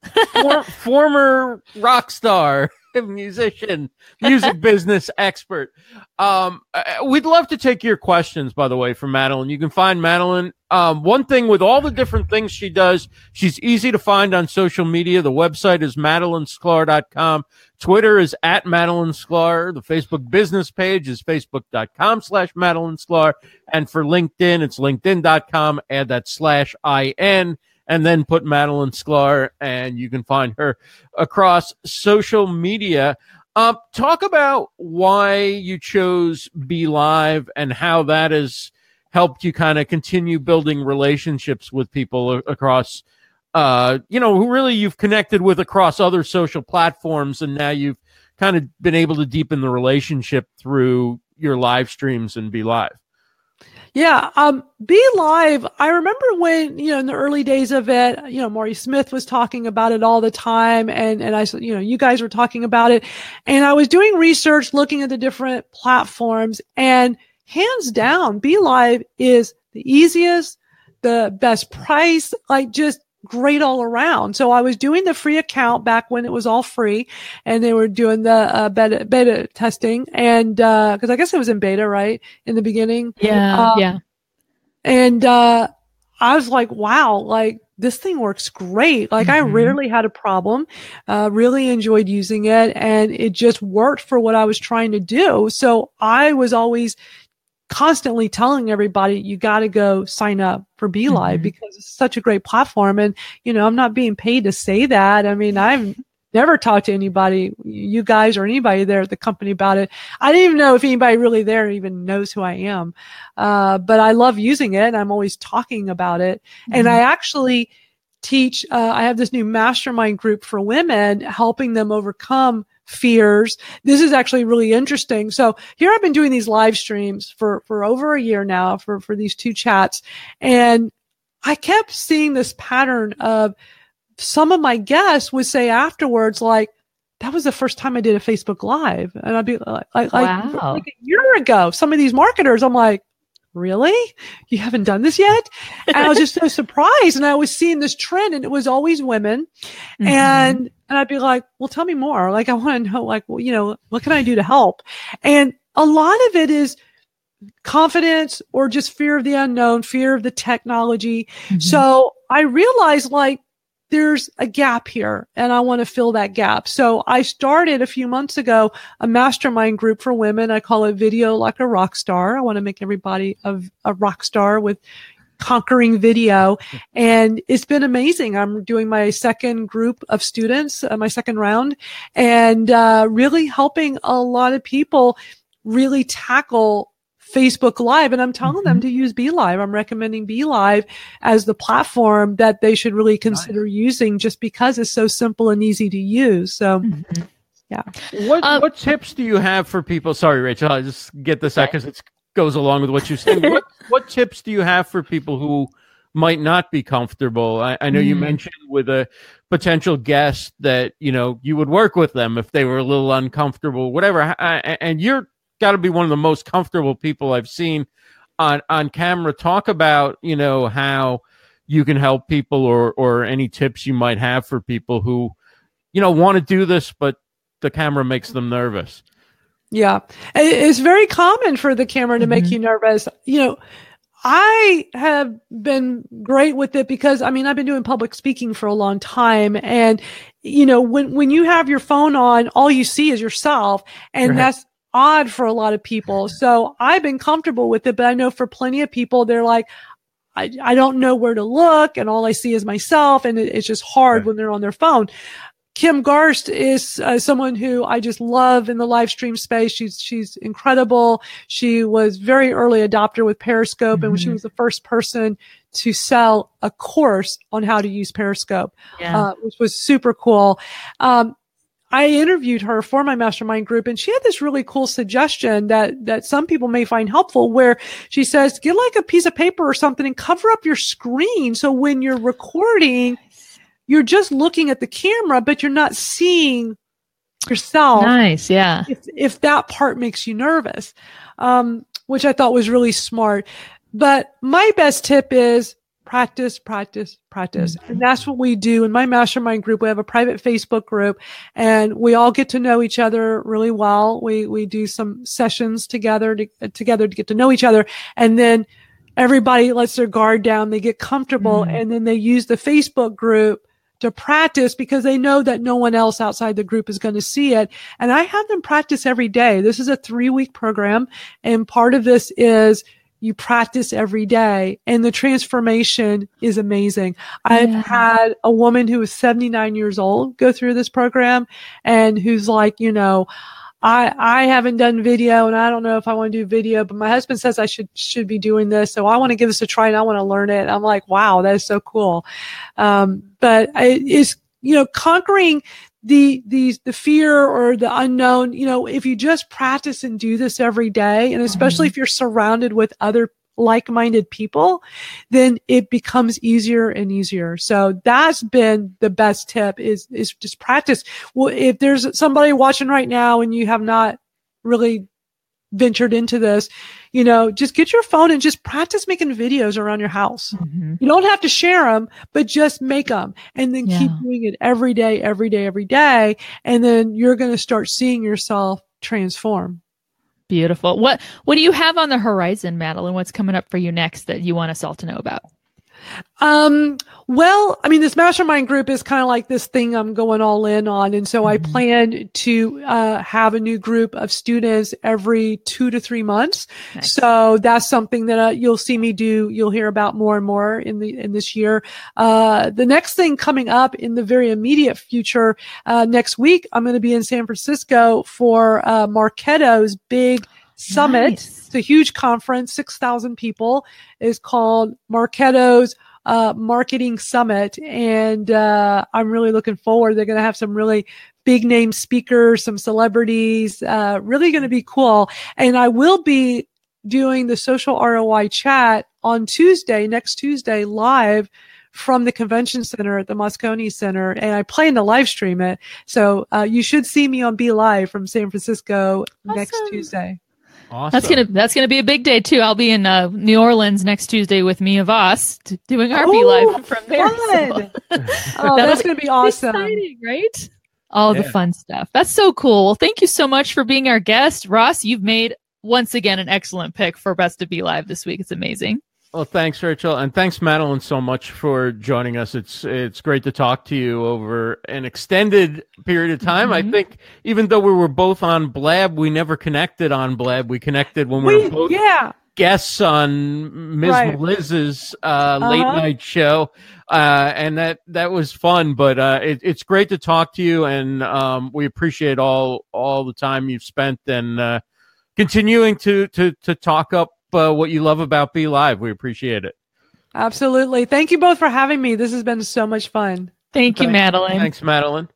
Former rock star, musician, music business expert. We'd love to take your questions, by the way, from Madalyn. You can find Madalyn. One thing with all the different things she does, she's easy to find on social media. The website is MadalynSklar.com. Twitter is at Madalyn Sklar. The Facebook business page is Facebook.com/MadalynSklar. And for LinkedIn, it's LinkedIn.com. Add that /IN. And then put Madalyn Sklar, and you can find her across social media. Talk about why you chose BeLive and how that has helped you kind of continue building relationships with people across, you know, who really you've connected with across other social platforms, and now you've kind of been able to deepen the relationship through your live streams and BeLive. Yeah. BeLive, I remember when, you know, in the early days of it, you know, Maury Smith was talking about it all the time. And I, you know, you guys were talking about it, and I was doing research, looking at the different platforms, and hands down, BeLive is the easiest, the best price, like, just great all around. So I was doing the free account back when it was all free, and they were doing the beta testing, and because I guess it was in beta right in the beginning. And I was like, wow, like, this thing works great. Like, I rarely had a problem, really enjoyed using it, and it just worked for what I was trying to do. So I was always constantly telling everybody, you got to go sign up for BeLive because it's such a great platform. And, you know, I'm not being paid to say that. I mean, I've never talked to anybody, you guys or anybody there at the company about it. I didn't even know if anybody really there even knows who I am. But I love using it, and I'm always talking about it. And I actually teach, I have this new mastermind group for women, helping them overcome fears. This is actually really interesting. So here I've been doing these live streams for over a year now for these two chats. And I kept seeing this pattern of some of my guests would say afterwards, like, that was the first time I did a Facebook Live. And I'd be like, wow. Like a year ago, some of these marketers, I'm like, really? You haven't done this yet? And I was just so surprised. And I was seeing this trend, and it was always women. Mm-hmm. And I'd be like, well, tell me more. Like, I want to know, like, well, you know, what can I do to help? And a lot of it is confidence or just fear of the unknown, fear of the technology. Mm-hmm. So I realized, like, there's a gap here, and I want to fill that gap. So I started a few months ago a mastermind group for women. I call it Video Like a Rock Star. I want to make everybody a rock star with conquering video. And it's been amazing. I'm doing my second group of students, my second round, and really helping a lot of people really tackle Facebook Live. And I'm telling them to use BeLive. I'm recommending BeLive as the platform that they should really consider using, just because it's so simple and easy to use. So, yeah. What tips do you have for people? Sorry, Rachel, I'll just get this out because it goes along with what you said. What tips do you have for people who might not be comfortable? I know you mentioned with a potential guest that, you know, you would work with them if they were a little uncomfortable, whatever. And you're got to be one of the most comfortable people I've seen on camera. Talk about, you know, how you can help people, or any tips you might have for people who, you know, want to do this, but the camera makes them nervous. Yeah. It's very common for the camera to make you nervous. You know, I have been great with it because, I mean, I've been doing public speaking for a long time. And, you know, when you have your phone on, all you see is yourself. And that's odd for a lot of people. So I've been comfortable with it, but I know for plenty of people, they're like, I don't know where to look, and all I see is myself. And it's just hard when they're on their phone. Kim Garst is someone who I just love in the live stream space. She's incredible. She was very early adopter with Periscope, and she was the first person to sell a course on how to use Periscope, which was super cool. I interviewed her for my mastermind group, and she had this really cool suggestion that some people may find helpful, where she says, get like a piece of paper or something and cover up your screen. So when you're recording, you're just looking at the camera, but you're not seeing yourself. Nice. Yeah. If that part makes you nervous, which I thought was really smart. But my best tip is, practice, practice, practice. And that's what we do in my mastermind group. We have a private Facebook group, and we all get to know each other really well. We do some sessions together to get to know each other. And then everybody lets their guard down. They get comfortable, and then they use the Facebook group to practice, because they know that no one else outside the group is going to see it. And I have them practice every day. This is a 3-week program. And part of this is you practice every day, and the transformation is amazing. I've had a woman who was 79 years old go through this program, and who's like, you know, I haven't done video, and I don't know if I want to do video, but my husband says I should be doing this. So I want to give this a try, and I want to learn it. I'm like, wow, that is so cool. But it's, you know, conquering the fear or the unknown. You know, if you just practice and do this every day, and especially if you're surrounded with other like-minded people, then it becomes easier and easier. So that's been the best tip, is just practice. Well, if there's somebody watching right now and you have not really ventured into this, you know, just get your phone and just practice making videos around your house. You don't have to share them, but just make them, and then keep doing it every day, every day, every day. And then you're going to start seeing yourself transform. Beautiful. What do you have on the horizon, Madalyn? What's coming up for you next that you want us all to know about? Well, I mean, this mastermind group is kind of like this thing I'm going all in on. And so I plan to have a new group of students every 2 to 3 months. Nice. So that's something that you'll see me do. You'll hear about more and more in this year. The next thing coming up in the very immediate future, next week, I'm going to be in San Francisco for Marketo's big summit. Nice. It's a huge conference, 6,000 people. It's called Marketo's marketing summit. And I'm really looking forward. They're going to have some really big name speakers, some celebrities, really going to be cool. And I will be doing the Social ROI chat on Tuesday, next Tuesday, live from the convention center at the Moscone Center, and I plan to live stream it. So you should see me on BeLive from San Francisco next Tuesday. Awesome. That's gonna be a big day too. I'll be in New Orleans next Tuesday with Mia Voss doing our BeLive from there. So. Oh, that's gonna be awesome, exciting, right? All the fun stuff. That's so cool. Well, thank you so much for being our guest, Ross. You've made once again an excellent pick for Best of BeLive this week. It's amazing. Well, thanks, Rachel, and thanks, Madalyn, so much for joining us. It's great to talk to you over an extended period of time. Mm-hmm. I think even though we were both on Blab, we never connected on Blab. We connected when we were both guests on Ms. Meliz's late night show, and that was fun. But it's great to talk to you, and we appreciate all the time you've spent and continuing to talk up what you love about BeLive. We appreciate it. Absolutely. Thank you both for having me. This has been so much fun. Thank you, Madalyn. Thanks, Madalyn.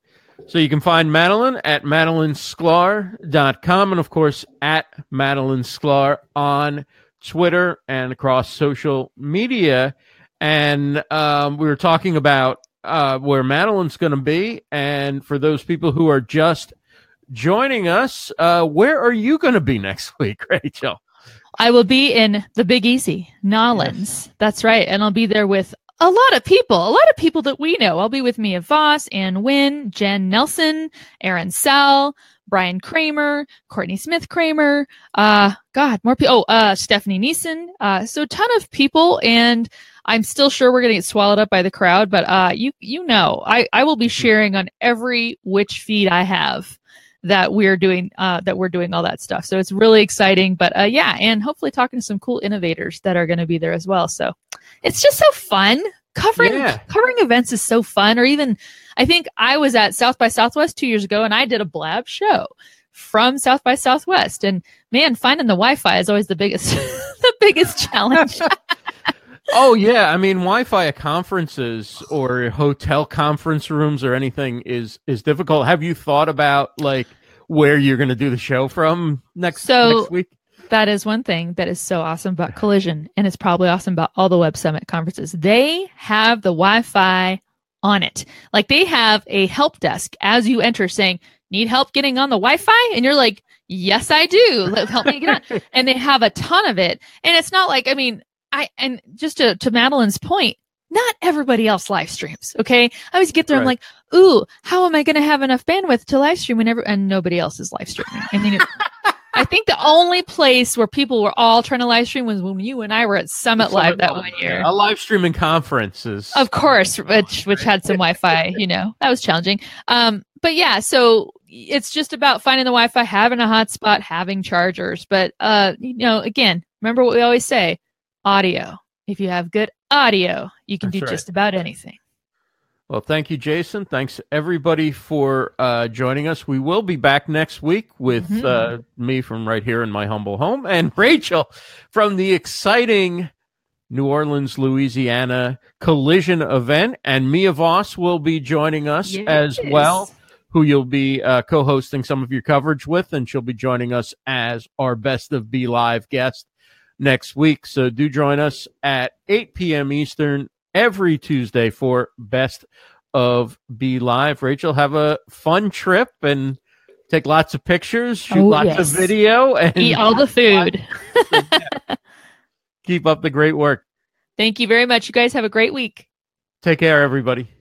So you can find Madalyn at MadalynSklar.com and, of course, at Madalyn Sklar on Twitter and across social media. And we were talking about where Madalyn's going to be. And for those people who are just joining us, where are you going to be next week, Rachel? I will be in the Big Easy, Nolens. Yes. That's right. And I'll be there with a lot of people that we know. I'll be with Mia Voss, Anne Wynne, Jen Nelson, Aaron Sell, Brian Kramer, Courtney Smith Kramer, more people. Stephanie Neeson. So a ton of people, and I'm still sure we're going to get swallowed up by the crowd, but I will be sharing on every which feed I have that we're doing all that stuff. So it's really exciting, but and hopefully talking to some cool innovators that are going to be there as well. So it's just so fun. Covering events is so fun. Or even, I think I was at South by Southwest 2 years ago and I did a Blab show from South by Southwest, and man, finding the Wi-Fi is always the biggest challenge. Oh, yeah. I mean, Wi-Fi at conferences or hotel conference rooms or anything is difficult. Have you thought about where you're going to do the show from next week? That is one thing that is so awesome about Collision, and it's probably awesome about all the Web Summit conferences. They have the Wi-Fi on it. They have a help desk as you enter saying, need help getting on the Wi-Fi? And you're like, yes, I do. Help me get on. And they have a ton of it. And it's not and just to Madalyn's point, not everybody else live streams. Okay. I always get there. Right. I'm like, ooh, how am I going to have enough bandwidth to live stream and nobody else is live streaming? I mean, I think the only place where people were all trying to live stream was when you and I were at Summit Live that one year. A live streaming conferences. Of course, which had some Wi-Fi, that was challenging. But yeah, so it's just about finding the Wi-Fi, having a hotspot, having chargers. But, again, remember what we always say. Audio. If you have good audio, you can just about anything. Well, thank you, Jason. Thanks, everybody, for joining us. We will be back next week with me from right here in my humble home and Rachel from the exciting New Orleans, Louisiana Collision event. And Mia Voss will be joining us as well, who you'll be co-hosting some of your coverage with. And she'll be joining us as our Best of BeLive guest next week. So do join us at 8 p.m. Eastern every Tuesday for Best of BeLive. Rachel, have a fun trip and take lots of pictures, shoot lots of video, and eat all the food. Keep up the great work. Thank you very much. You guys have a great week. Take care, everybody.